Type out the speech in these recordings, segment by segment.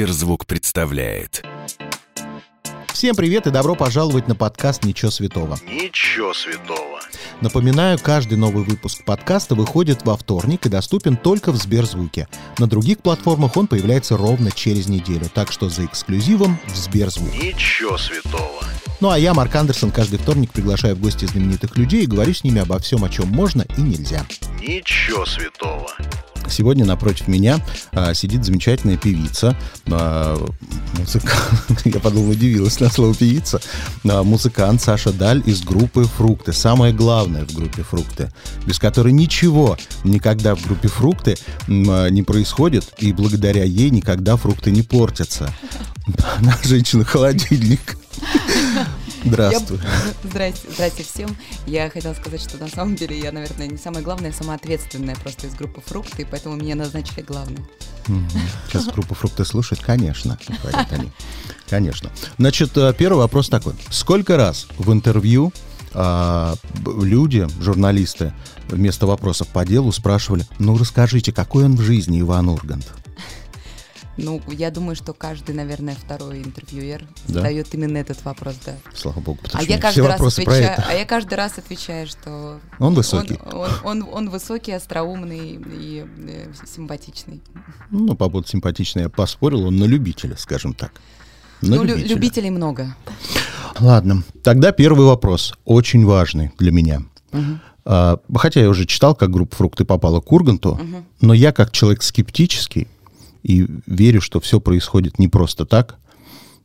Сберзвук представляет. Всем привет и добро пожаловать на подкаст «Ничего святого». Ничего святого. Напоминаю, каждый новый выпуск подкаста выходит во вторник и доступен только в Сберзвуке. На других платформах он появляется ровно через неделю, так что за эксклюзивом в Сберзвук. Ничего святого. Ну а я, Марк Андерсон, каждый вторник приглашаю в гости знаменитых людей и говорю с ними обо всем, о чем можно и нельзя. Ничего святого. Сегодня напротив меня сидит замечательная певица, я подумал, удивилась на слово певица, музыкант Саша Даль из группы «Фрукты». Самое главное в группе «Фрукты», без которой ничего никогда в группе «Фрукты» не происходит, и благодаря ей никогда фрукты не портятся. Она женщина-холодильник. Здравствуй. Здрасте всем. Я хотела сказать, что на самом деле я, наверное, не самая главная, а самая ответственная просто из группы «Фрукты», поэтому меня назначили главной. Сейчас группа «Фрукты» слушает, конечно. Конечно. Значит, первый вопрос такой. Сколько раз в интервью люди, журналисты, вместо вопросов по делу спрашивали: ну расскажите, какой он в жизни, Иван Ургант? Ну, я думаю, что каждый, наверное, второй интервьюер задает именно этот вопрос, да. Слава богу, потому что все вопросы про это. А я каждый раз отвечаю, что... Он высокий. Он высокий, остроумный и симпатичный. Ну, по поводу симпатичный я поспорил, он на любителя, скажем так. Любителей много. Ладно, тогда первый вопрос, очень важный для меня. Угу. Хотя я уже читал, как группа «Фрукты» попала к Урганту, угу. Но я, как человек скептический, и верю, что все происходит не просто так.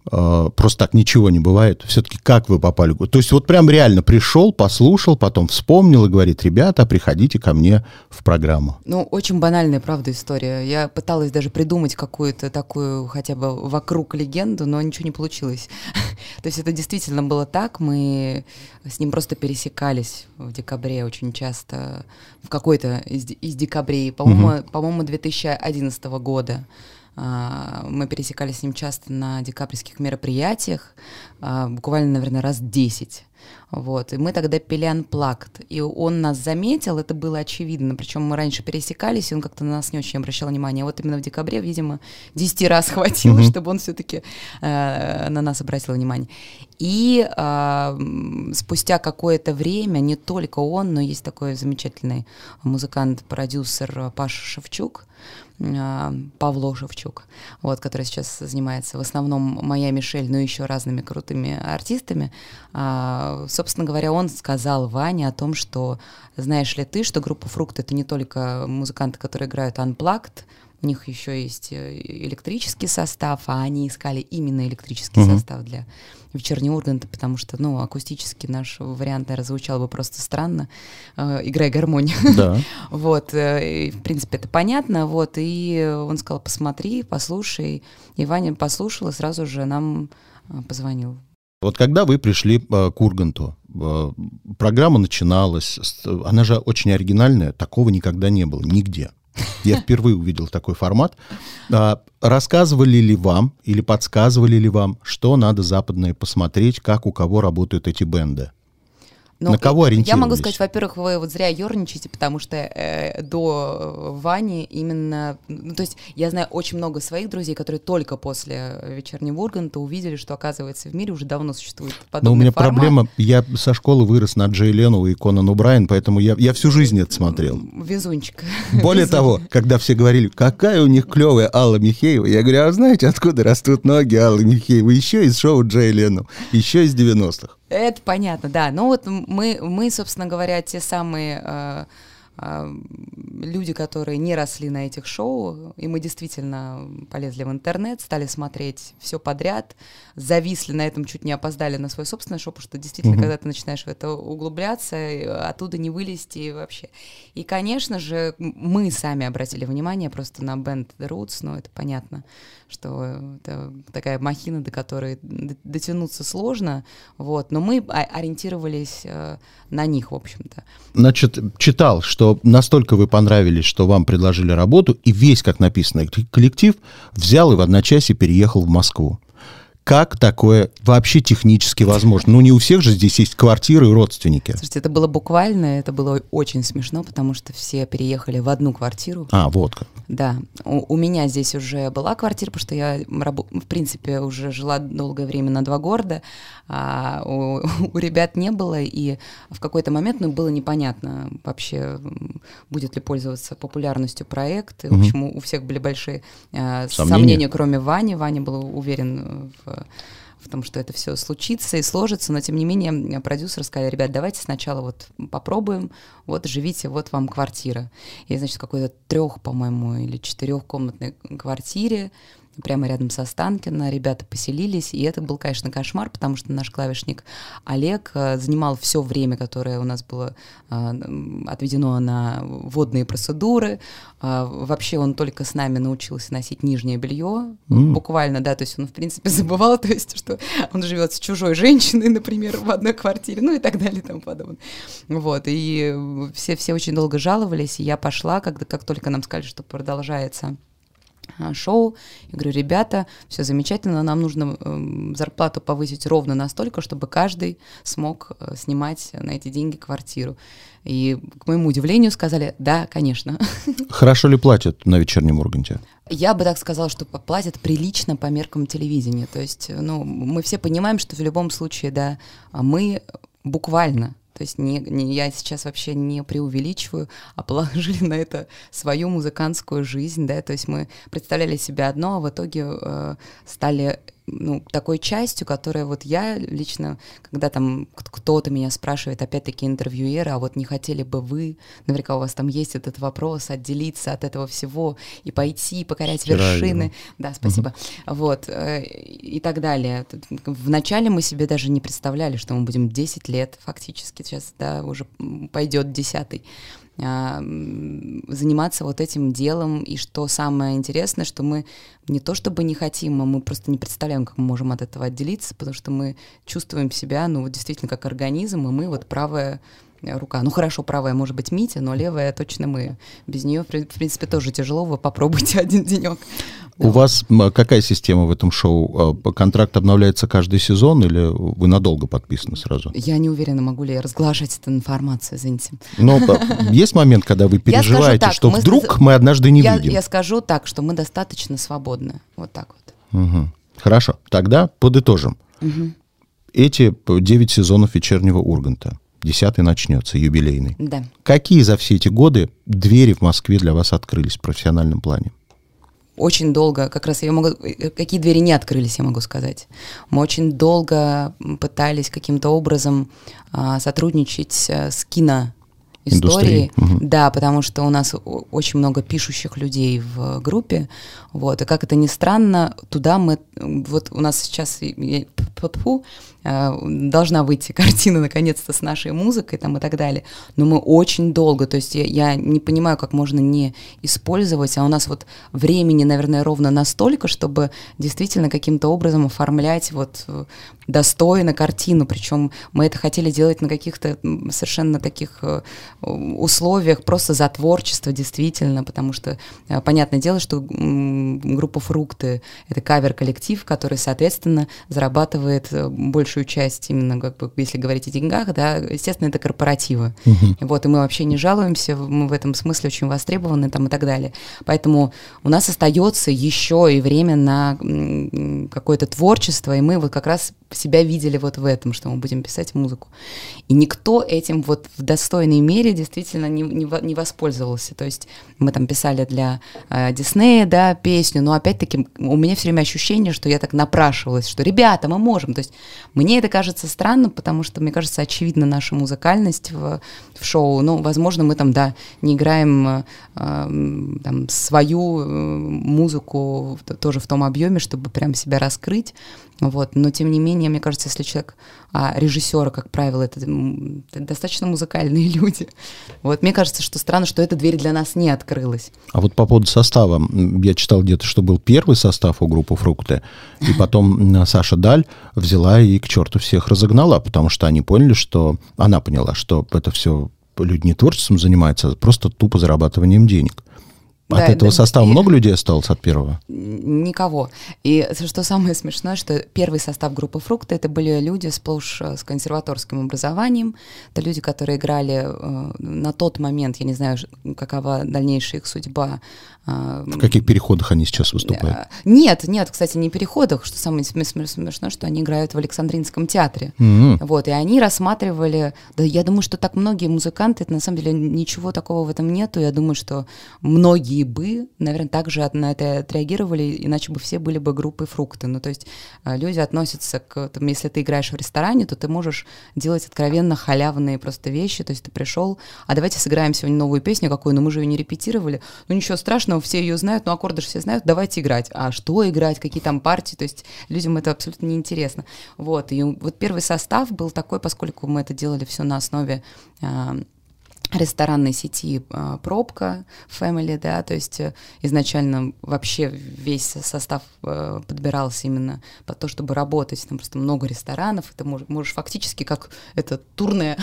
Просто так ничего не бывает. Все-таки как вы попали? То есть вот прям реально пришел, послушал, потом вспомнил и говорит: ребята, приходите ко мне в программу. Ну, очень банальная, правда, история. Я пыталась даже придумать какую-то такую хотя бы вокруг легенду, но ничего не получилось. То есть это действительно было так. Мы с ним просто пересекались в декабре очень часто. В какой-то из декабрей, по-моему, 2011 года. Мы пересекались с ним часто на декабрьских мероприятиях, буквально, наверное, раз 10. Вот. И мы тогда пели Unplugged, и он нас заметил, это было очевидно. Причем мы раньше пересекались, и он как-то на нас не очень обращал внимания. А вот именно в декабре, видимо, 10 раз хватило, чтобы он все-таки на нас обратил внимание. И спустя какое-то время, не только он, но есть такой замечательный музыкант-продюсер Павло Шевчук, вот, который сейчас занимается в основном «Моя Мишель», но еще разными крутыми артистами. Собственно говоря, он сказал Ване о том, что знаешь ли ты, что группа «Фрукты» — это не только музыканты, которые играют Unplugged, у них еще есть электрический состав, а они искали именно электрический состав для «Вечернего Урганта», потому что, ну, акустически наш вариант, наверное, звучал бы просто странно, играя гармонию. Да. Вот, и, в принципе, это понятно, вот, и он сказал: посмотри, послушай, и Ваня послушал, и сразу же нам позвонил. Вот когда вы пришли к Урганту, программа начиналась, она же очень оригинальная, такого никогда не было, нигде. Я впервые увидел такой формат. Рассказывали ли вам или подсказывали ли вам, что надо западное посмотреть, как у кого работают эти бенды? Но на кого ориентировались? Я могу сказать, во-первых, вы вот зря ерничаете, потому что до Вани именно... Ну, то есть я знаю очень много своих друзей, которые только после «Вечернего Урганта» увидели, что, оказывается, в мире уже давно существует подобный формат. Но у меня проблема, я со школы вырос на Джей Лену и Конан О'Брайен, поэтому я всю жизнь это смотрел. Везунчик. Более того, когда все говорили, какая у них клевая Алла Михеева, я говорю: а знаете, откуда растут ноги Аллы Михеевой? Еще из шоу Джей Лену, еще из 90-х. Это понятно, да. Но вот мы, собственно говоря, те самые люди, которые не росли на этих шоу, и мы действительно полезли в интернет, стали смотреть все подряд, зависли на этом, чуть не опоздали на свой собственный шоу, потому что действительно, когда ты начинаешь в это углубляться, оттуда не вылезти вообще. И, конечно же, мы сами обратили внимание просто на бенд The Roots, но это понятно, что это такая махина, до которой дотянуться сложно, вот, но мы ориентировались на них, в общем-то. Значит, читал, что настолько вы понравились, что вам предложили работу, и весь, как написано, коллектив взял и в одночасье переехал в Москву. Как такое вообще технически возможно? Ну, не у всех же здесь есть квартиры и родственники. Слушайте, это было буквально, это было очень смешно, потому что все переехали в одну квартиру. А, вот как. Да. У меня здесь уже была квартира, потому что я, в принципе, уже жила долгое время на два города, а у ребят не было, и в какой-то момент, ну, было непонятно вообще, будет ли пользоваться популярностью проект. И, в общем, у всех были большие сомнения, кроме Вани. Ваня был уверен в том, что это все случится и сложится, но тем не менее продюсер сказал: ребят, давайте сначала вот попробуем, вот живите, вот вам квартира. И, значит, в какой-то 3, по-моему, или 4-комнатной квартире прямо рядом со Останкино ребята поселились, и это был, конечно, кошмар, потому что наш клавишник Олег занимал все время, которое у нас было отведено на водные процедуры. Вообще он только с нами научился носить нижнее белье, буквально, да, то есть он, в принципе, забывал, то есть, что он живет с чужой женщиной, например, в одной квартире, ну и так далее, и тому подобное. Вот, и все очень долго жаловались, и я пошла, как только нам сказали, что продолжается шоу. Я говорю: ребята, все замечательно, нам нужно зарплату повысить ровно настолько, чтобы каждый смог снимать на эти деньги квартиру. И, к моему удивлению, сказали: да, конечно. Хорошо ли платят на «Вечернем Урганте»? Я бы так сказала, что платят прилично по меркам телевидения. То есть, ну, мы все понимаем, что в любом случае, да, мы буквально, то есть я сейчас вообще не преувеличиваю, а положили на это свою музыкантскую жизнь, да, то есть мы представляли себе одно, а в итоге стали, ну, такой частью, которая вот я лично, когда там кто-то меня спрашивает, опять-таки интервьюеры: а вот не хотели бы вы, наверняка у вас там есть этот вопрос, отделиться от этого всего и пойти покорять вершины. Да, спасибо. Вот, и так далее. Вначале мы себе даже не представляли, что мы будем 10 лет фактически, сейчас, да, уже пойдет 10-й, заниматься вот этим делом. И что самое интересное, что мы не то чтобы не хотим, а мы просто не представляем, как мы можем от этого отделиться, потому что мы чувствуем себя, ну, вот действительно как организм, и мы вот правая рука. Ну хорошо, правая может быть Митя, но левая точно мы. Без нее, в принципе, тоже тяжело, вы попробуйте один денек. У вас какая система в этом шоу? Контракт обновляется каждый сезон или вы надолго подписаны сразу? Я не уверена, могу ли я разглашать эту информацию, извините. Но есть момент, когда вы переживаете, что вдруг мы однажды не выйдем? Я скажу так, что мы достаточно свободны. Вот так вот. Хорошо, тогда подытожим. Эти 9 сезонов «Вечернего Урганта». 10-й начнется, юбилейный. Да. Какие за все эти годы двери в Москве для вас открылись в профессиональном плане? Очень долго, как раз я могу... Какие двери не открылись, я могу сказать. Мы очень долго пытались каким-то образом сотрудничать с кино. Истории, да, потому что у нас очень много пишущих людей в группе, вот, и как это ни странно, туда мы, вот у нас сейчас должна выйти картина, наконец-то, с нашей музыкой там и так далее, но мы очень долго, то есть я не понимаю, как можно не использовать, а у нас вот времени, наверное, ровно настолько, чтобы действительно каким-то образом оформлять вот достойно картину, причем мы это хотели делать на каких-то совершенно таких условиях, просто за творчество, действительно, потому что понятное дело, что группа «Фрукты» — это кавер-коллектив, который, соответственно, зарабатывает большую часть, именно, как бы, если говорить о деньгах, да, естественно, это корпоративы. Вот, и мы вообще не жалуемся, мы в этом смысле очень востребованы там и так далее. Поэтому у нас остается еще и время на какое-то творчество, и мы вот как раз себя видели вот в этом, что мы будем писать музыку. И никто этим вот в достойной мере действительно не воспользовался. То есть мы там писали для Диснея, да, песню, но опять-таки у меня все время ощущение, что я так напрашивалась, что ребята, мы можем. То есть мне это кажется странным, потому что, мне кажется, очевидна наша музыкальность в шоу. Ну, возможно, мы там, да, не играем там свою музыку тоже в том объеме, чтобы прям себя раскрыть. Вот. Но, тем не менее, мне кажется, если человек, режиссеры, как правило, это достаточно музыкальные люди. Вот. Мне кажется, что странно, что эта дверь для нас не открылась. А вот по поводу состава. Я читал где-то, что был первый состав у группы «Фрукты», и потом Саша Даль взяла и к черту всех разогнала, потому что они поняли, что... Она поняла, что это все люди не творчеством занимаются, а просто тупо зарабатыванием денег. От этого состава много людей осталось от первого? Никого. И что самое смешное, что первый состав группы «Фрукты» — это были люди сплошь с консерваторским образованием. Это люди, которые играли на тот момент, я не знаю, какова дальнейшая их судьба. В каких переходах они сейчас выступают? Нет, кстати, не в переходах. Что самое смешное, что они играют в Александринском театре. Вот, и они рассматривали... Да, я думаю, что так многие музыканты, на самом деле ничего такого в этом нету. Я думаю, что многие бы, наверное, также на это отреагировали, иначе бы все были бы группой «Фрукты». Ну, то есть люди относятся к... Там, если ты играешь в ресторане, то ты можешь делать откровенно халявные просто вещи, то есть ты пришел, а давайте сыграем сегодня новую песню какую, но мы же ее не репетировали, ну ничего страшного, все ее знают, ну аккорды же все знают, давайте играть. А что играть, какие там партии, то есть людям это абсолютно неинтересно. Вот, и вот первый состав был такой, поскольку мы это делали все на основе... ресторанной сети «Пробка», «Family», да, то есть изначально вообще весь состав подбирался именно под то, чтобы работать, там просто много ресторанов, и ты можешь фактически, как это турне,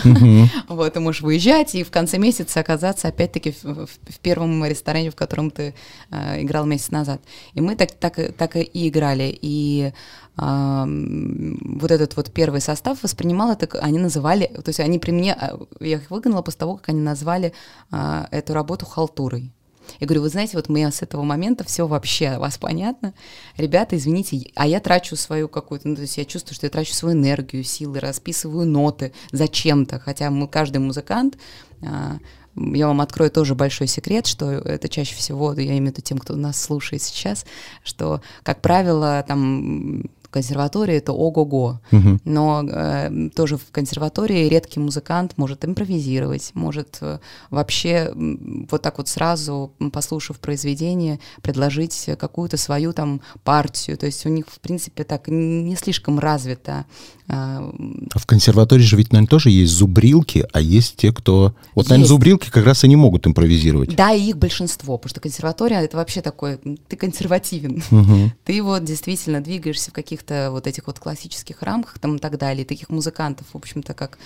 вот, ты можешь выезжать и в конце месяца оказаться опять-таки в первом ресторане, в котором ты играл месяц назад. И мы так и играли, и вот этот вот первый состав воспринимал это, они называли, то есть они при мне, я их выгнала после того, как они назвали эту работу халтурой. Я говорю, вы знаете, вот мы с этого момента все вообще о вас понятно. Ребята, извините, а я трачу свою какую-то, ну, то есть я чувствую, что я трачу свою энергию, силы, расписываю ноты зачем-то, хотя мы, каждый музыкант, я вам открою тоже большой секрет, что это чаще всего, я имею в виду тем, кто нас слушает сейчас, что, как правило, там... консерватории это ого-го, но тоже в консерватории редкий музыкант может импровизировать, может вообще вот так вот сразу, послушав произведение, предложить какую-то свою там партию, то есть у них в принципе так не слишком развито. В консерватории же ведь, наверное, тоже есть зубрилки, а есть те, кто... Вот, наверное, зубрилки как раз и не могут импровизировать. Да, и их большинство, потому что консерватория это вообще такой, ты консервативен, ты вот действительно двигаешься в каких-то вот этих вот классических рамках там и так далее, и таких музыкантов, в общем-то, как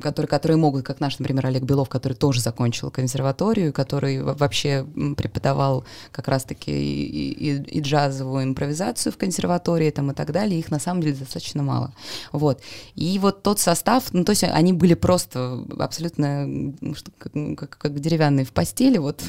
которые могут, как наш, например, Олег Белов, который тоже закончил консерваторию, который вообще преподавал как раз-таки и джазовую импровизацию в консерватории там, и так далее, их на самом деле достаточно мало. Вот. И вот тот состав, ну то есть они были просто абсолютно как деревянные в постели, вот,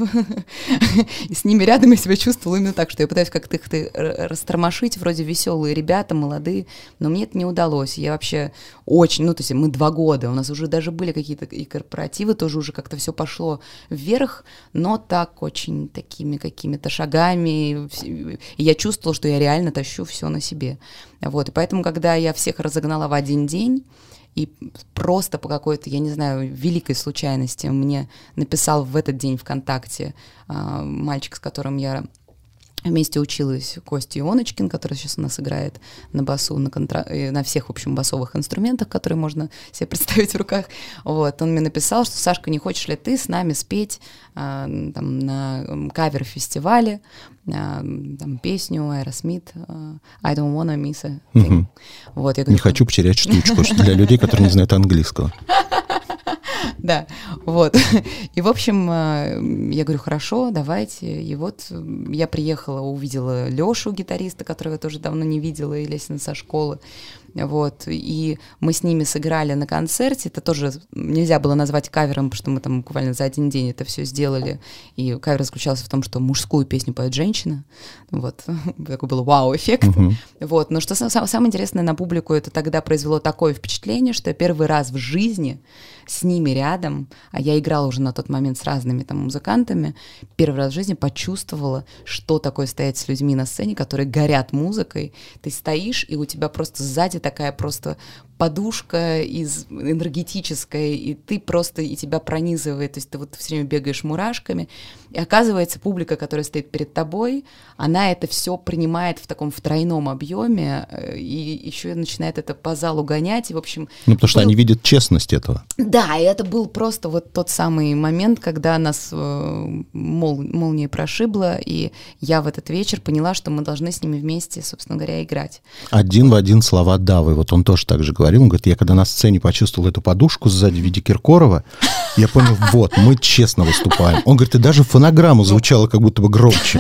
и с ними рядом я себя чувствовала именно так, что я пытаюсь как-то их растормошить, вроде веселые ребята, молодые, но мне это не удалось, я вообще очень, ну то есть мы 2 года, у нас уже даже были какие-то и корпоративы, тоже уже как-то все пошло вверх, но так очень такими какими-то шагами, и я чувствовала, что я реально тащу все на себе. Вот, и поэтому, когда я всех разогнала в один день, и просто по какой-то, я не знаю, великой случайности мне написал в этот день ВКонтакте мальчик, с которым я вместе училась, Костя Ионочкин, который сейчас у нас играет на басу, на всех, в общем, басовых инструментах, которые можно себе представить в руках. Вот. Он мне написал, что «Сашка, не хочешь ли ты с нами спеть там, на кавер-фестивале там, песню Aerosmith I don't wanna miss a thing». Вот, я говорю, не хочу потерять штучку для людей, которые не знают английского. Да, вот. И, в общем, я говорю, хорошо, давайте. И вот я приехала, увидела Лёшу, гитариста, которого я тоже давно не видела, и Лесина со школы. Вот, и мы с ними сыграли на концерте, это тоже нельзя было назвать кавером, потому что мы там буквально за один день это все сделали, и кавер заключался в том, что мужскую песню поет женщина, вот, такой был вау-эффект, вот, но что самое интересное, на публику это тогда произвело такое впечатление, что я первый раз в жизни с ними рядом, а я играла уже на тот момент с разными там музыкантами, первый раз в жизни почувствовала, что такое стоять с людьми на сцене, которые горят музыкой, ты стоишь, и у тебя просто сзади такая просто подушка из энергетическая, и ты просто, и тебя пронизывает, то есть ты вот все время бегаешь мурашками, и оказывается, публика, которая стоит перед тобой, она это все принимает в таком втройном объеме, и еще начинает это по залу гонять, и в общем... Ну, потому что они видят честность этого. Да, и это был был просто вот тот самый момент, когда нас молнией прошибло, и я в этот вечер поняла, что мы должны с ними вместе, собственно говоря, играть. Один в один слова Давы. Вот он тоже так же говорил. Он говорит, я когда на сцене почувствовал эту подушку сзади в виде Киркорова, я понял, вот, мы честно выступаем. Он говорит, и даже фонограмму звучало как будто бы громче.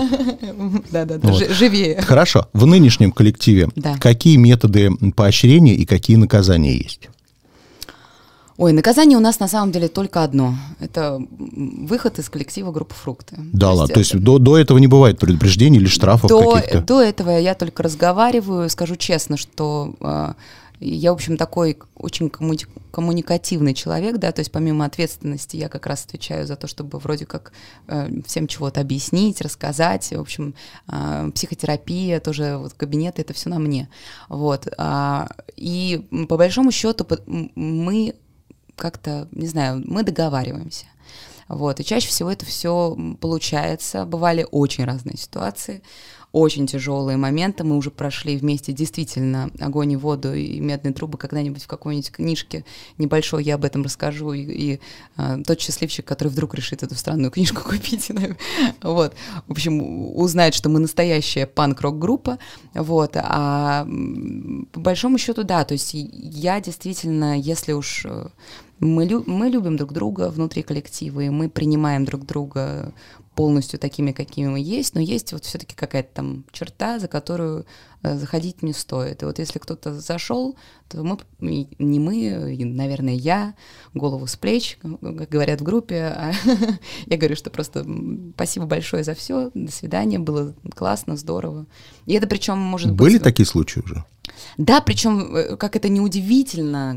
Да-да-да, вот. Живее. Хорошо. В нынешнем коллективе какие методы поощрения и какие наказания есть? Ой, наказание у нас на самом деле только одно. Это выход из коллектива группы «Фрукты». Да, то есть до этого не бывает предупреждений или штрафов каких-то? До этого я только разговариваю. Скажу честно, что я, в общем, такой очень коммуникативный человек, да, то есть помимо ответственности я как раз отвечаю за то, чтобы вроде как всем чего-то объяснить, рассказать, в общем, психотерапия, тоже вот кабинеты, это все на мне, вот, и по большому счету мы как-то, не знаю, мы договариваемся. Вот, и чаще всего это все получается. Бывали очень разные ситуации, очень тяжелые моменты. Мы уже прошли вместе действительно огонь и воду и медные трубы. Когда-нибудь в какой-нибудь книжке небольшой я об этом расскажу. И тот счастливчик, который вдруг решит эту странную книжку купить, вот, в общем, узнает, что мы настоящая панк-рок-группа. Вот, а по большому счету, да, то есть я действительно, если уж... Мы любим друг друга внутри коллектива, и мы принимаем друг друга полностью такими, какими мы есть, но есть вот все-таки какая-то там черта, за которую заходить не стоит. И вот если кто-то зашел, то наверное, я, голову с плеч, как говорят в группе, а я говорю, что просто спасибо большое за все, до свидания, было классно, здорово. И это причем может быть... Были такие случаи уже? Да, причем, как это неудивительно,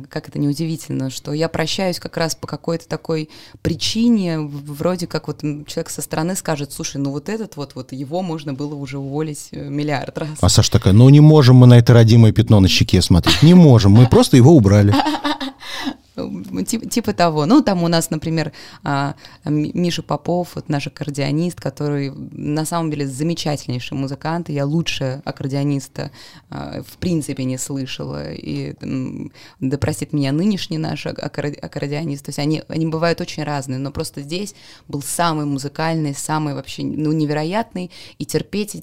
что я прощаюсь как раз по какой-то такой причине, вроде как вот человек со стороны скажет, слушай, ну вот этот вот его можно было уже уволить миллиард раз. А Саша такая, ну не можем мы на это родимое пятно на щеке смотреть, не можем, мы просто его убрали. Типа того. Ну, там у нас, например, Миша Попов, вот наш аккордеонист, который на самом деле замечательнейший музыкант, и я лучше аккордеониста в принципе не слышала. И, да простит меня нынешний наш аккордеонист. То есть они бывают очень разные, но просто здесь был самый музыкальный, самый вообще невероятный, и терпеть.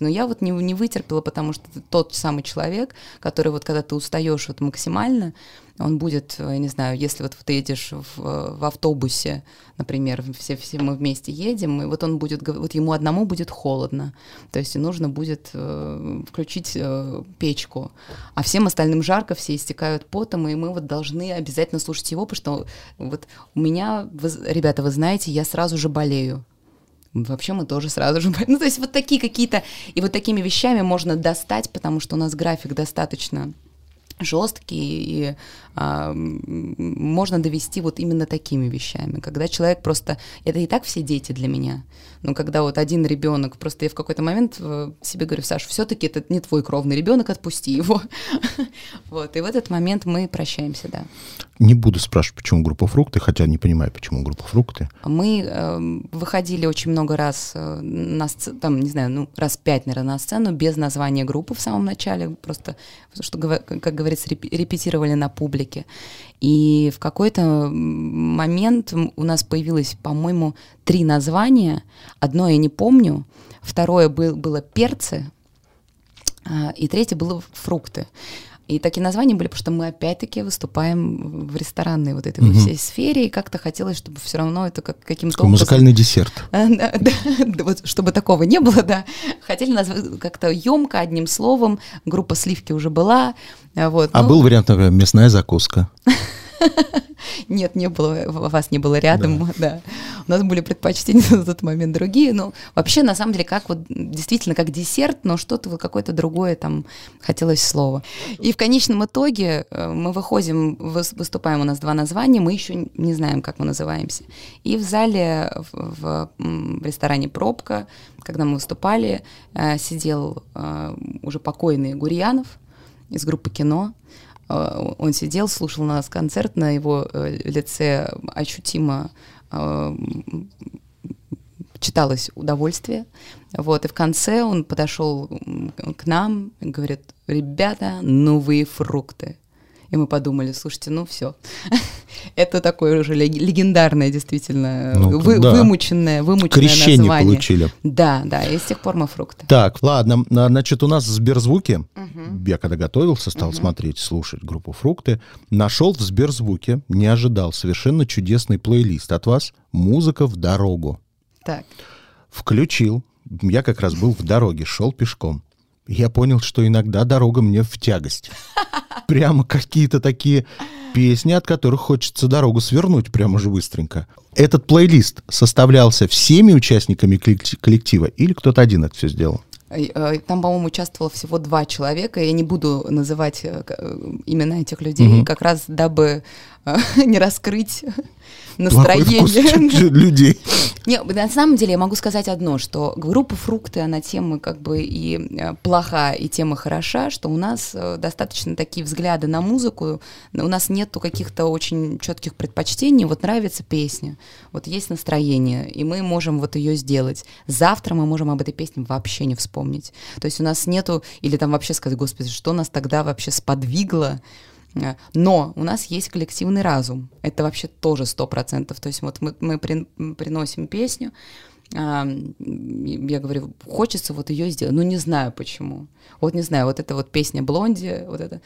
Но я вот не вытерпела, потому что тот самый человек, который вот когда ты устаешь вот максимально, он будет, я не знаю, если вот ты едешь в автобусе, например, все мы вместе едем, и вот он будет, вот ему одному будет холодно, то есть нужно будет включить печку, а всем остальным жарко, все истекают потом, и мы вот должны обязательно слушать его, потому что вот у меня, ребята, вы знаете, я сразу же болею. Вообще мы тоже сразу же... Ну, то есть вот такие какие-то... И вот такими вещами можно достать, потому что у нас график достаточно... жесткий, и можно довести вот именно такими вещами, когда человек просто... Это и так все дети для меня, но когда вот один ребенок, просто я в какой-то момент себе говорю, Саш, все-таки это не твой кровный ребенок, отпусти его. Вот, и в этот момент мы прощаемся, да. Не буду спрашивать, почему группа «Фрукты», хотя не понимаю, почему группа «Фрукты». Мы выходили очень много раз, там, не знаю, раз 5, наверное, на сцену, без названия группы в самом начале, просто, что, как говорится, репетировали на публике. И в какой-то момент у нас появилось, по-моему, 3 названия. Одно я не помню, второе было «Перцы», и третье было «Фрукты». И такие названия были, потому что мы опять-таки выступаем в ресторанной вот этой всей сфере, и как-то хотелось, чтобы все равно это каким-то образом... Музыкальный десерт. Чтобы такого не было, да. Хотели назвать как-то емко, одним словом, группа «Сливки» уже была. Вот, а был вариант, например, «Мясная закуска». Нет, не было, вас не было рядом, да. У нас были предпочтения на тот момент другие, но вообще, на самом деле, как вот действительно как десерт, но что-то вот какое-то другое там хотелось слово. И в конечном итоге мы выходим, выступаем, у нас 2 названия, мы еще не знаем, как мы называемся. И в зале, в ресторане «Пробка», когда мы выступали, сидел уже покойный Гурьянов из группы «Кино». Он сидел, слушал нас концерт, на его лице ощутимо читалось удовольствие. Вот, и в конце он подошел к нам и говорит, ребята, ну вы фрукты. И мы подумали, слушайте, ну все. Это такое уже легендарное, действительно, вымученное название. Крещение получили. Да, да, и с тех пор мы фрукты. Так, ладно, значит, у нас в Сберзвуке, я когда готовился, стал смотреть, слушать группу «Фрукты», нашел в Сберзвуке, не ожидал, совершенно чудесный плейлист от вас «Музыка в дорогу». Так. Включил. Я как раз был в дороге, шел пешком. Я понял, что иногда дорога мне в тягость. Прямо какие-то такие песни, от которых хочется дорогу свернуть прямо же быстренько. Этот плейлист составлялся всеми участниками коллектива или кто-то один это все сделал? Там, по-моему, участвовало всего 2 человека. Я не буду называть имена этих людей, как раз дабы не раскрыть настроение людей. На самом деле я могу сказать одно, что группа «Фрукты», она тема как бы и плоха, и тема хороша, что у нас достаточно такие взгляды на музыку, у нас нету каких-то очень четких предпочтений, вот нравится песня, вот есть настроение, и мы можем вот ее сделать. Завтра мы можем об этой песне вообще не вспомнить. То есть у нас нету, или там вообще сказать, господи, что нас тогда вообще сподвигло. Но у нас есть коллективный разум. Это вообще тоже 100%. То есть вот мы приносим песню, я говорю, хочется вот ее сделать, но не знаю почему. Вот не знаю, вот эта вот песня «Блонди», вот это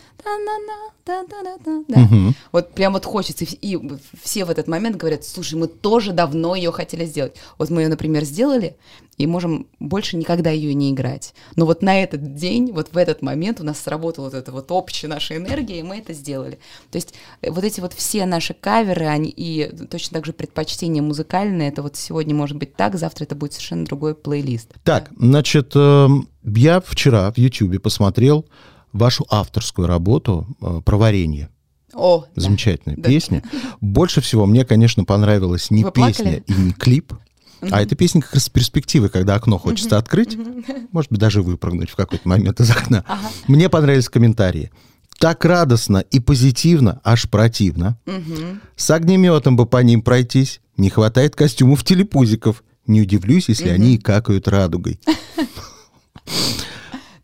вот прям вот хочется. И все в этот момент говорят, слушай, мы тоже давно ее хотели сделать. Вот мы ее, например, сделали, и можем больше никогда ее не играть. Но вот на этот день, вот в этот момент у нас сработала вот эта вот общая наша энергия, и мы это сделали. То есть вот эти вот все наши каверы, они и точно так же предпочтения музыкальные, это вот сегодня может быть так, завтра это будет совершенно другой плейлист. Так, значит, я вчера в Ютьюбе посмотрел вашу авторскую работу про варенье. О, замечательная песня. Да. Больше всего мне, конечно, понравилась не песня и не клип, а эта песня как раз с перспективы, когда окно хочется открыть, может быть, даже выпрыгнуть в какой-то момент из окна. Мне понравились комментарии. Так радостно и позитивно, аж противно. С огнеметом бы по ним пройтись. Не хватает костюмов телепузиков. Не удивлюсь, если они и какают радугой.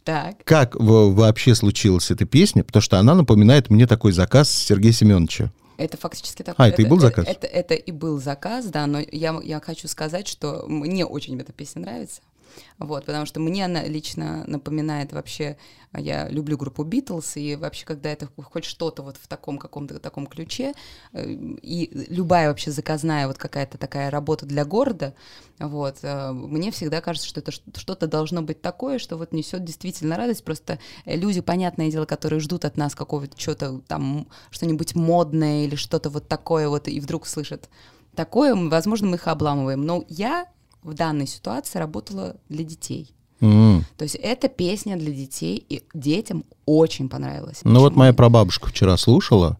Так. Как вообще случилась эта песня? Потому что она напоминает мне такой заказ Сергея Семеновича. Это фактически такой. А, это и был заказ? Это и был заказ, да, но я хочу сказать, что мне очень эта песня нравится. Вот, потому что мне она лично напоминает вообще, я люблю группу «Битлз», и вообще, когда это хоть что-то вот в таком каком-то таком ключе, и любая вообще заказная вот какая-то такая работа для города, вот, мне всегда кажется, что это что-то должно быть такое, что вот несет действительно радость, просто люди, понятное дело, которые ждут от нас какого-то что-то там, что-нибудь модное или что-то вот такое вот, и вдруг слышат такое, возможно, мы их обламываем, но я в данной ситуации работала для детей. То есть это песня для детей, и детям очень понравилась. Ну вот моя прабабушка вчера слушала,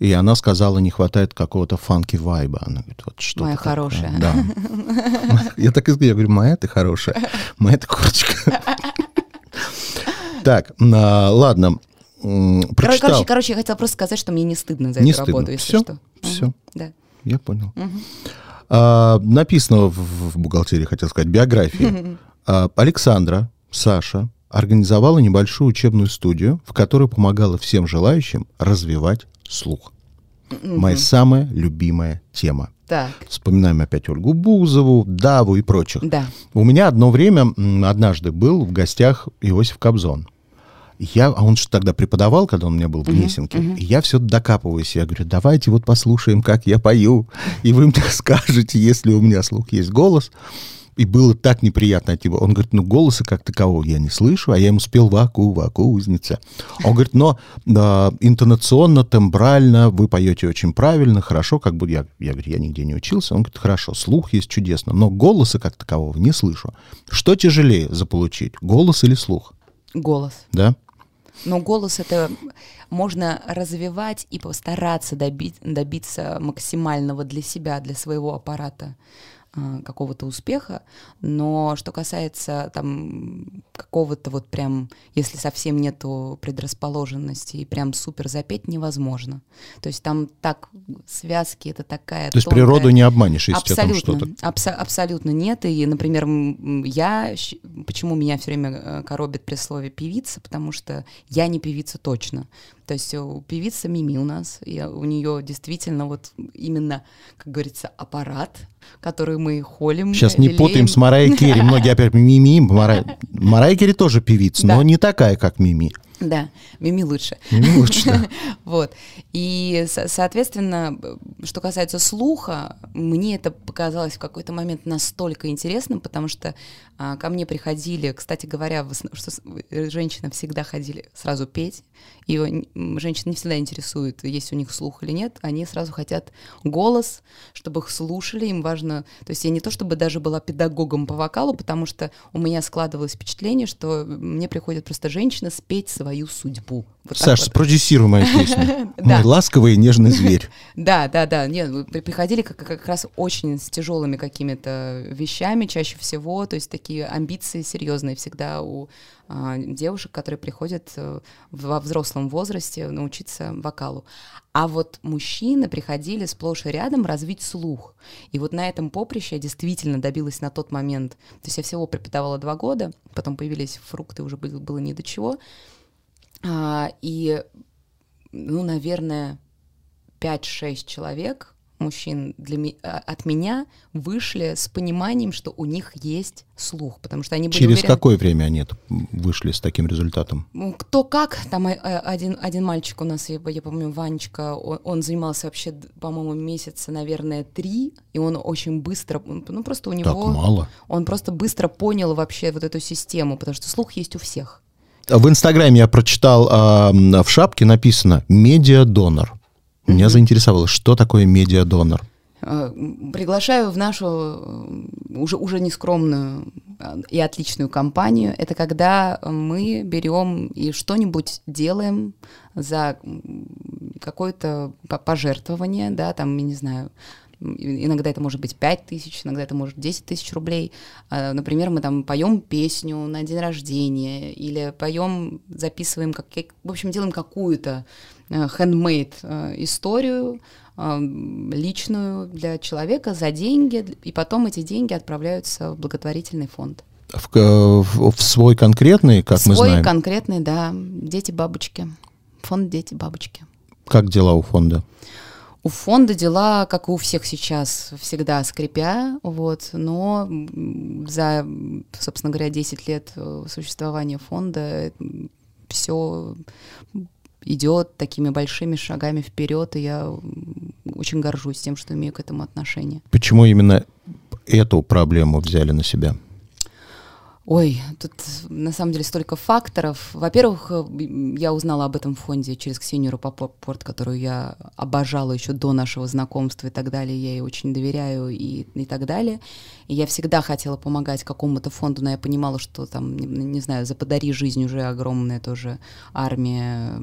и она сказала, не хватает какого-то фанки-вайба. Она говорит, вот что-то моя такое. Хорошая. Да. Я так и говорю, моя ты хорошая, моя ты курочка. Так, ладно, прочитал. Короче, я хотела просто сказать, что мне не стыдно за эту работу, если что. Все, я понял. Написано в бухгалтерии, хотел сказать, биографии. Александра, Саша организовала небольшую учебную студию, в которой помогала всем желающим развивать слух. Моя самая любимая тема. Так. Вспоминаем опять Ольгу Бузову, Даву и прочих. Да. У меня одно время, однажды был в гостях Иосиф Кобзон. А он же тогда преподавал, когда он у меня был в Гнесинке. И я все докапываюсь. Я говорю, давайте вот послушаем, как я пою. И вы мне скажете, если у меня слух есть голос. И было так неприятно от него. Он говорит, ну голоса как такового я не слышу. А я ему спел вакуузница. Он говорит, но интонационно, тембрально вы поете очень правильно, хорошо, как будто я говорю, я нигде не учился. Он говорит, хорошо, слух есть чудесно, но голоса как такового не слышу. Что тяжелее заполучить, голос или слух? Голос. Да? Но голос это можно развивать и постараться добиться максимального для себя, для своего аппарата какого-то успеха. Но что касается там какого-то вот прям, если совсем нету предрасположенности, и прям супер запеть невозможно. То есть там так связки, это такая... То есть природу не обманешь, если абсолютно, тебя там что-то... Абсолютно нет. И, например, почему меня все время коробит при слове певица, потому что я не певица точно. То есть певица Мими у нас, и у нее действительно вот именно, как говорится, аппарат, который мы холим. Сейчас не путаем с Марайей Керри. Многие опять Мими. Марайя Керри тоже певица, но не такая, как Мими. Да, Мими лучше. Мими лучше, да. Вот. И, соответственно, что касается слуха, мне это показалось в какой-то момент настолько интересным, потому что ко мне приходили, кстати говоря, что женщины всегда ходили сразу петь, и женщин не всегда интересует, есть у них слух или нет, они сразу хотят голос, чтобы их слушали, им важно... То есть я не то чтобы даже была педагогом по вокалу, потому что у меня складывалось впечатление, что мне приходят просто женщины спеть свою судьбу. Вот Саш, спродюсируй мою песню. Мой ласковый и нежный зверь. Да. Приходили как раз очень с тяжелыми какими-то вещами чаще всего, то есть такие амбиции серьезные всегда у девушек, которые приходят во взрослом возрасте научиться вокалу. А вот мужчины приходили сплошь и рядом развить слух. И вот на этом поприще я действительно добилась на тот момент. То есть я всего преподавала 2 года, потом появились фрукты, уже было не до чего. И, наверное, 5-6 человек, мужчин от меня, вышли с пониманием, что у них есть слух, потому что они были уверены... Через какое время они вышли с таким результатом? Кто как, там один мальчик у нас, я помню, Ванечка, он занимался вообще, по-моему, месяца, наверное, 3, и он очень быстро, просто у него... Так мало? Он просто быстро понял вообще вот эту систему, потому что слух есть у всех. В Инстаграме я прочитал, в шапке написано «медиадонор». Меня заинтересовало, что такое медиадонор. Приглашаю в нашу уже нескромную и отличную компанию. Это когда мы берем и что-нибудь делаем за какое-то пожертвование, да, там, я не знаю, иногда это может быть 5000, иногда это может 10 000 рублей. Например, мы там поем песню на день рождения или поем, записываем, в общем, делаем какую-то handmade историю личную для человека за деньги, и потом эти деньги отправляются в благотворительный фонд. В свой конкретный, как мы знаем? В свой конкретный, да. Дети-бабочки. Фонд «Дети-бабочки». Как дела у фонда? У фонда дела, как и у всех сейчас, всегда скрипя, вот, но за, собственно говоря, 10 лет существования фонда все идет такими большими шагами вперед, и я очень горжусь тем, что имею к этому отношение. Почему именно эту проблему взяли на себя? Ой, тут на самом деле столько факторов. Во-первых, я узнала об этом фонде через Ксению Рапопорт, которую я обожала еще до нашего знакомства и так далее. Я ей очень доверяю и так далее. И я всегда хотела помогать какому-то фонду, но я понимала, что там, не знаю, за «Подари жизнь» уже огромная тоже армия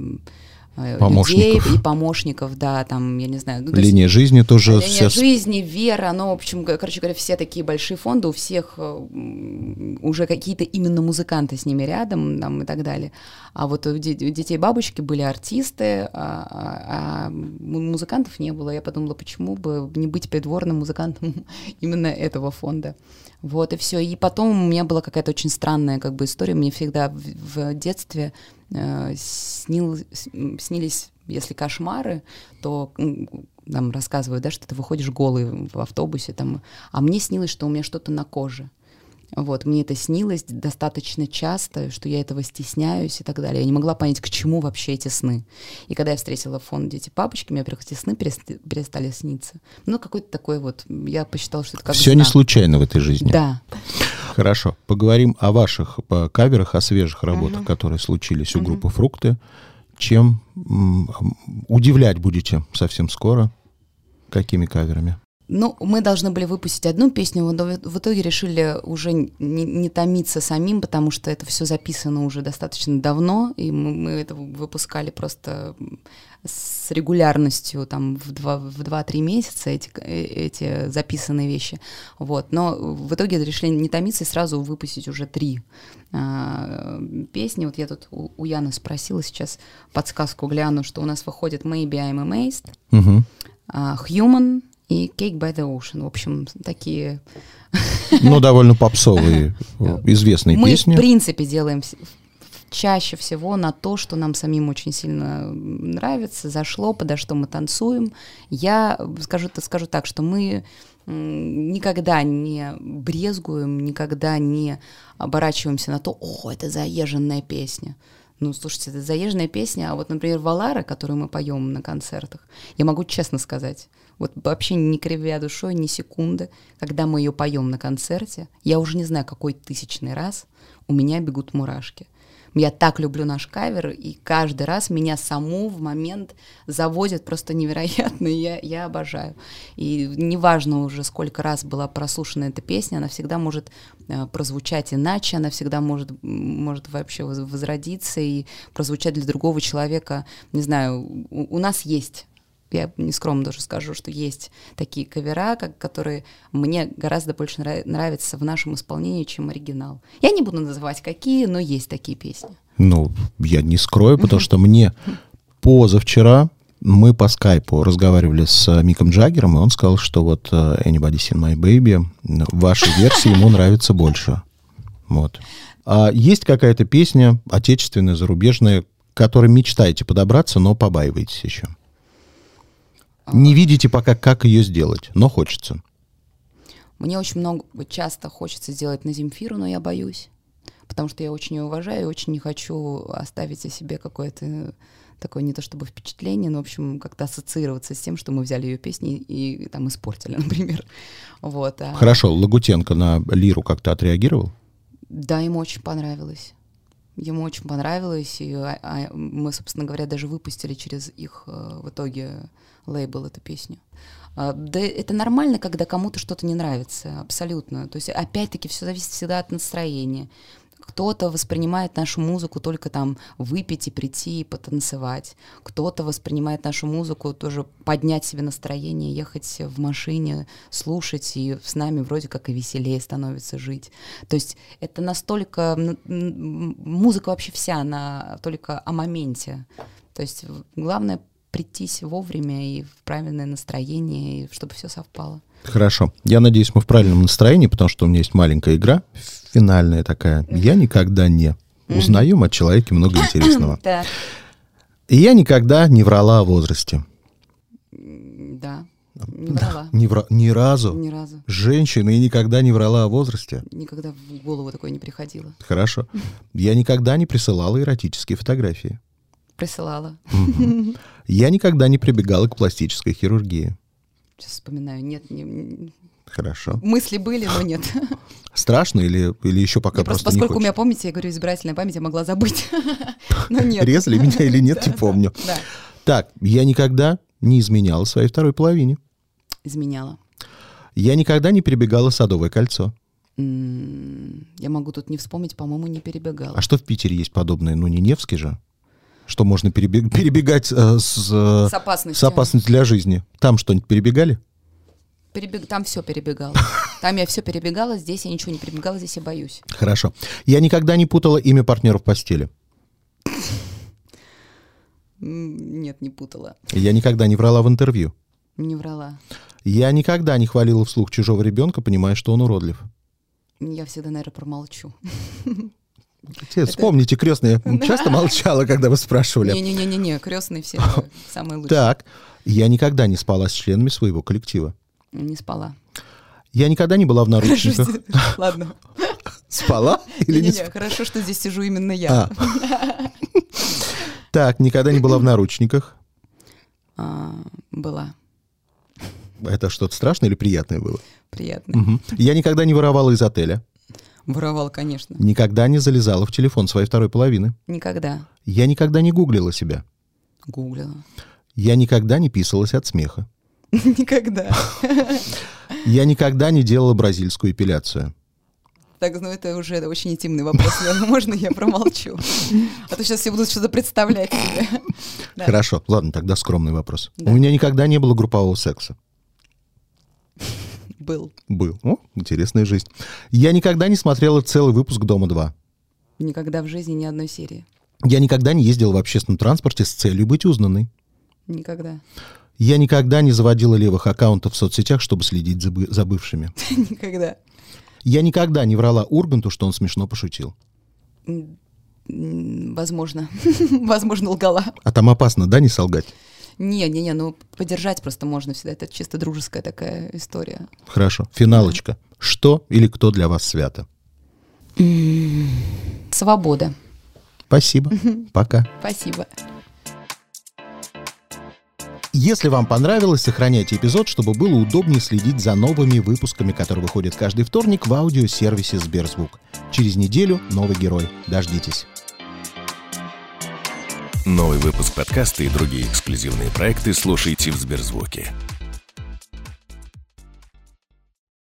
людей и помощников, да, там, я не знаю. Ну, «Линия жизни» тоже. «Линия жизни», «Вера», ну, в общем, короче говоря, все такие большие фонды, у всех уже какие-то именно музыканты с ними рядом, там, и так далее. А вот у детей-бабочки были артисты, а музыкантов не было. Я подумала, почему бы не быть придворным музыкантом именно этого фонда. Вот, и все. И потом у меня была какая-то очень странная как бы история. Мне всегда в детстве снились, если кошмары, то там рассказывают, да, что ты выходишь голый в автобусе, там, а мне снилось, что у меня что-то на коже. Вот, мне это снилось достаточно часто, что я этого стесняюсь и так далее. Я не могла понять, к чему вообще эти сны. И когда я встретила фонд «Дети-бабочки», мне, во-первых, эти сны перестали сниться. Ну, какой-то такой вот, я посчитала, что это как-то... Все не случайно в этой жизни. Да. Хорошо, поговорим о ваших каверах, о свежих работах, которые случились у группы «Фрукты». Чем удивлять будете совсем скоро? Какими каверами? Ну, мы должны были выпустить одну песню, но в итоге решили уже не томиться самим, потому что это все записано уже достаточно давно, и мы это выпускали просто с регулярностью там, в 2-3 месяца эти записанные вещи. Вот. Но в итоге решили не томиться и сразу выпустить уже 3 песни. Вот я тут у Яны спросила сейчас подсказку, гляну, что у нас выходит «Maybe I'm Amazed», «Human» и «Cake by the Ocean». В общем, такие... Ну, довольно попсовые, известные песни. Мы, в принципе, делаем чаще всего на то, что нам самим очень сильно нравится, зашло, подо что мы танцуем. Я скажу так, что мы никогда не брезгуем, никогда не оборачиваемся на то, о, это заезженная песня. Ну, слушайте, это заезженная песня, а вот, например, «Валара», которую мы поем на концертах, я могу честно сказать, вот вообще не кривя душой, ни секунды, когда мы ее поем на концерте, я уже не знаю, какой тысячный раз у меня бегут мурашки. Я так люблю наш кавер, и каждый раз меня саму в момент заводит просто невероятно, я обожаю. И неважно уже, сколько раз была прослушана эта песня, она всегда может прозвучать иначе, она всегда может вообще возродиться и прозвучать для другого человека. Не знаю, у нас есть... Я нескромно даже скажу, что есть такие кавера, которые мне гораздо больше нравятся в нашем исполнении, чем оригинал. Я не буду называть какие, но есть такие песни. Ну, я не скрою, потому что мне позавчера мы по скайпу разговаривали с Миком Джаггером, и он сказал, что вот Anybody Seen My Baby, ваша версия ему нравится больше. Вот. А есть какая-то песня отечественная, зарубежная, к которой мечтаете подобраться, но побаиваетесь еще? Не видите пока, как ее сделать, но хочется. Мне очень часто хочется сделать на Земфиру, но я боюсь, потому что я очень ее уважаю и очень не хочу оставить о себе какое-то такое не то чтобы впечатление, но, в общем, как-то ассоциироваться с тем, что мы взяли ее песни и там испортили, например. Вот, Хорошо, Лагутенко на лиру как-то отреагировал? Да, ему очень понравилось. Ему очень понравилось, и мы, собственно говоря, даже выпустили через их в итоге лейбл эту песню. Да, это нормально, когда кому-то что-то не нравится, абсолютно. То есть, опять-таки, все зависит всегда от настроения. Кто-то воспринимает нашу музыку только там выпить и прийти и потанцевать. Кто-то воспринимает нашу музыку тоже поднять себе настроение, ехать в машине, слушать, и с нами вроде как и веселее становится жить. То есть это настолько... Музыка вообще вся, она только о моменте. То есть главное прийтись вовремя и в правильное настроение, и чтобы все совпало. Хорошо. Я надеюсь, мы в правильном настроении, потому что у меня есть маленькая игра, финальная такая. Я никогда не узнаем от человека много интересного. Да. И я никогда не врала о возрасте. Да. Не врала. Ни разу. Женщина, и никогда не врала о возрасте. Никогда в голову такое не приходило. Хорошо. Я никогда не присылала эротические фотографии. Присылала. Я никогда не прибегала к пластической хирургии. Сейчас вспоминаю. Нет, не... Хорошо. Мысли были, но нет. Страшно или еще пока просто не хочешь? Поскольку у меня, помните, я говорю, избирательная память, я могла забыть. Но нет. Резали меня или нет, не помню. Так, я никогда не изменяла своей второй половине. Изменяла. Я никогда не перебегала Садовое кольцо. Я могу тут не вспомнить, по-моему, не перебегала. А что в Питере есть подобное? Ну, не Невский же. Что можно перебегать с опасностью для жизни. Там что-нибудь перебегали? Там все перебегало. Там я все перебегала, здесь я ничего не перебегала, здесь я боюсь. Хорошо. Я никогда не путала имя партнера в постели. Нет, не путала. Я никогда не врала в интервью. Не врала. Я никогда не хвалила вслух чужого ребенка, понимая, что он уродлив. Я всегда, наверное, промолчу. Вспомните, крестная часто молчала, когда вы спрашивали. Не-не-не, крестные все самые лучшие. Так, я никогда не спала с членами своего коллектива. Не спала. Я никогда не была в наручниках. Ладно. Спала или не спала? Хорошо, что здесь сижу именно я. Так, никогда не была в наручниках. Была. Это что-то страшное или приятное было? Приятное. Я никогда не воровала из отеля. Воровала, конечно. Никогда не залезала в телефон своей второй половины. Никогда. Я никогда не гуглила себя. Гуглила. Я никогда не писалась от смеха. Никогда. Я никогда не делала бразильскую эпиляцию. Так, ну это уже очень интимный вопрос. Можно я промолчу? А то сейчас все будут что-то представлять себе. Хорошо, ладно, тогда скромный вопрос. У меня никогда не было группового секса. Был. О, интересная жизнь. Я никогда не смотрела целый выпуск «Дома-2». Никогда в жизни ни одной серии. Я никогда не ездила в общественном транспорте с целью быть узнанной. Никогда. Я никогда не заводила левых аккаунтов в соцсетях, чтобы следить за бывшими. Никогда. Я никогда не врала Урганту, что он смешно пошутил. Возможно. Возможно, лгала. А там опасно, да, не солгать? Не-не-не, ну поддержать просто можно всегда. Это чисто дружеская такая история. Хорошо. Финалочка. Да. Что или кто для вас свято? Свобода. Спасибо. Пока. Спасибо. Если вам понравилось, сохраняйте эпизод, чтобы было удобнее следить за новыми выпусками, которые выходят каждый вторник в аудиосервисе «Сберзвук». Через неделю новый герой. Дождитесь. Новый выпуск подкаста и другие эксклюзивные проекты слушайте в «Сберзвуке».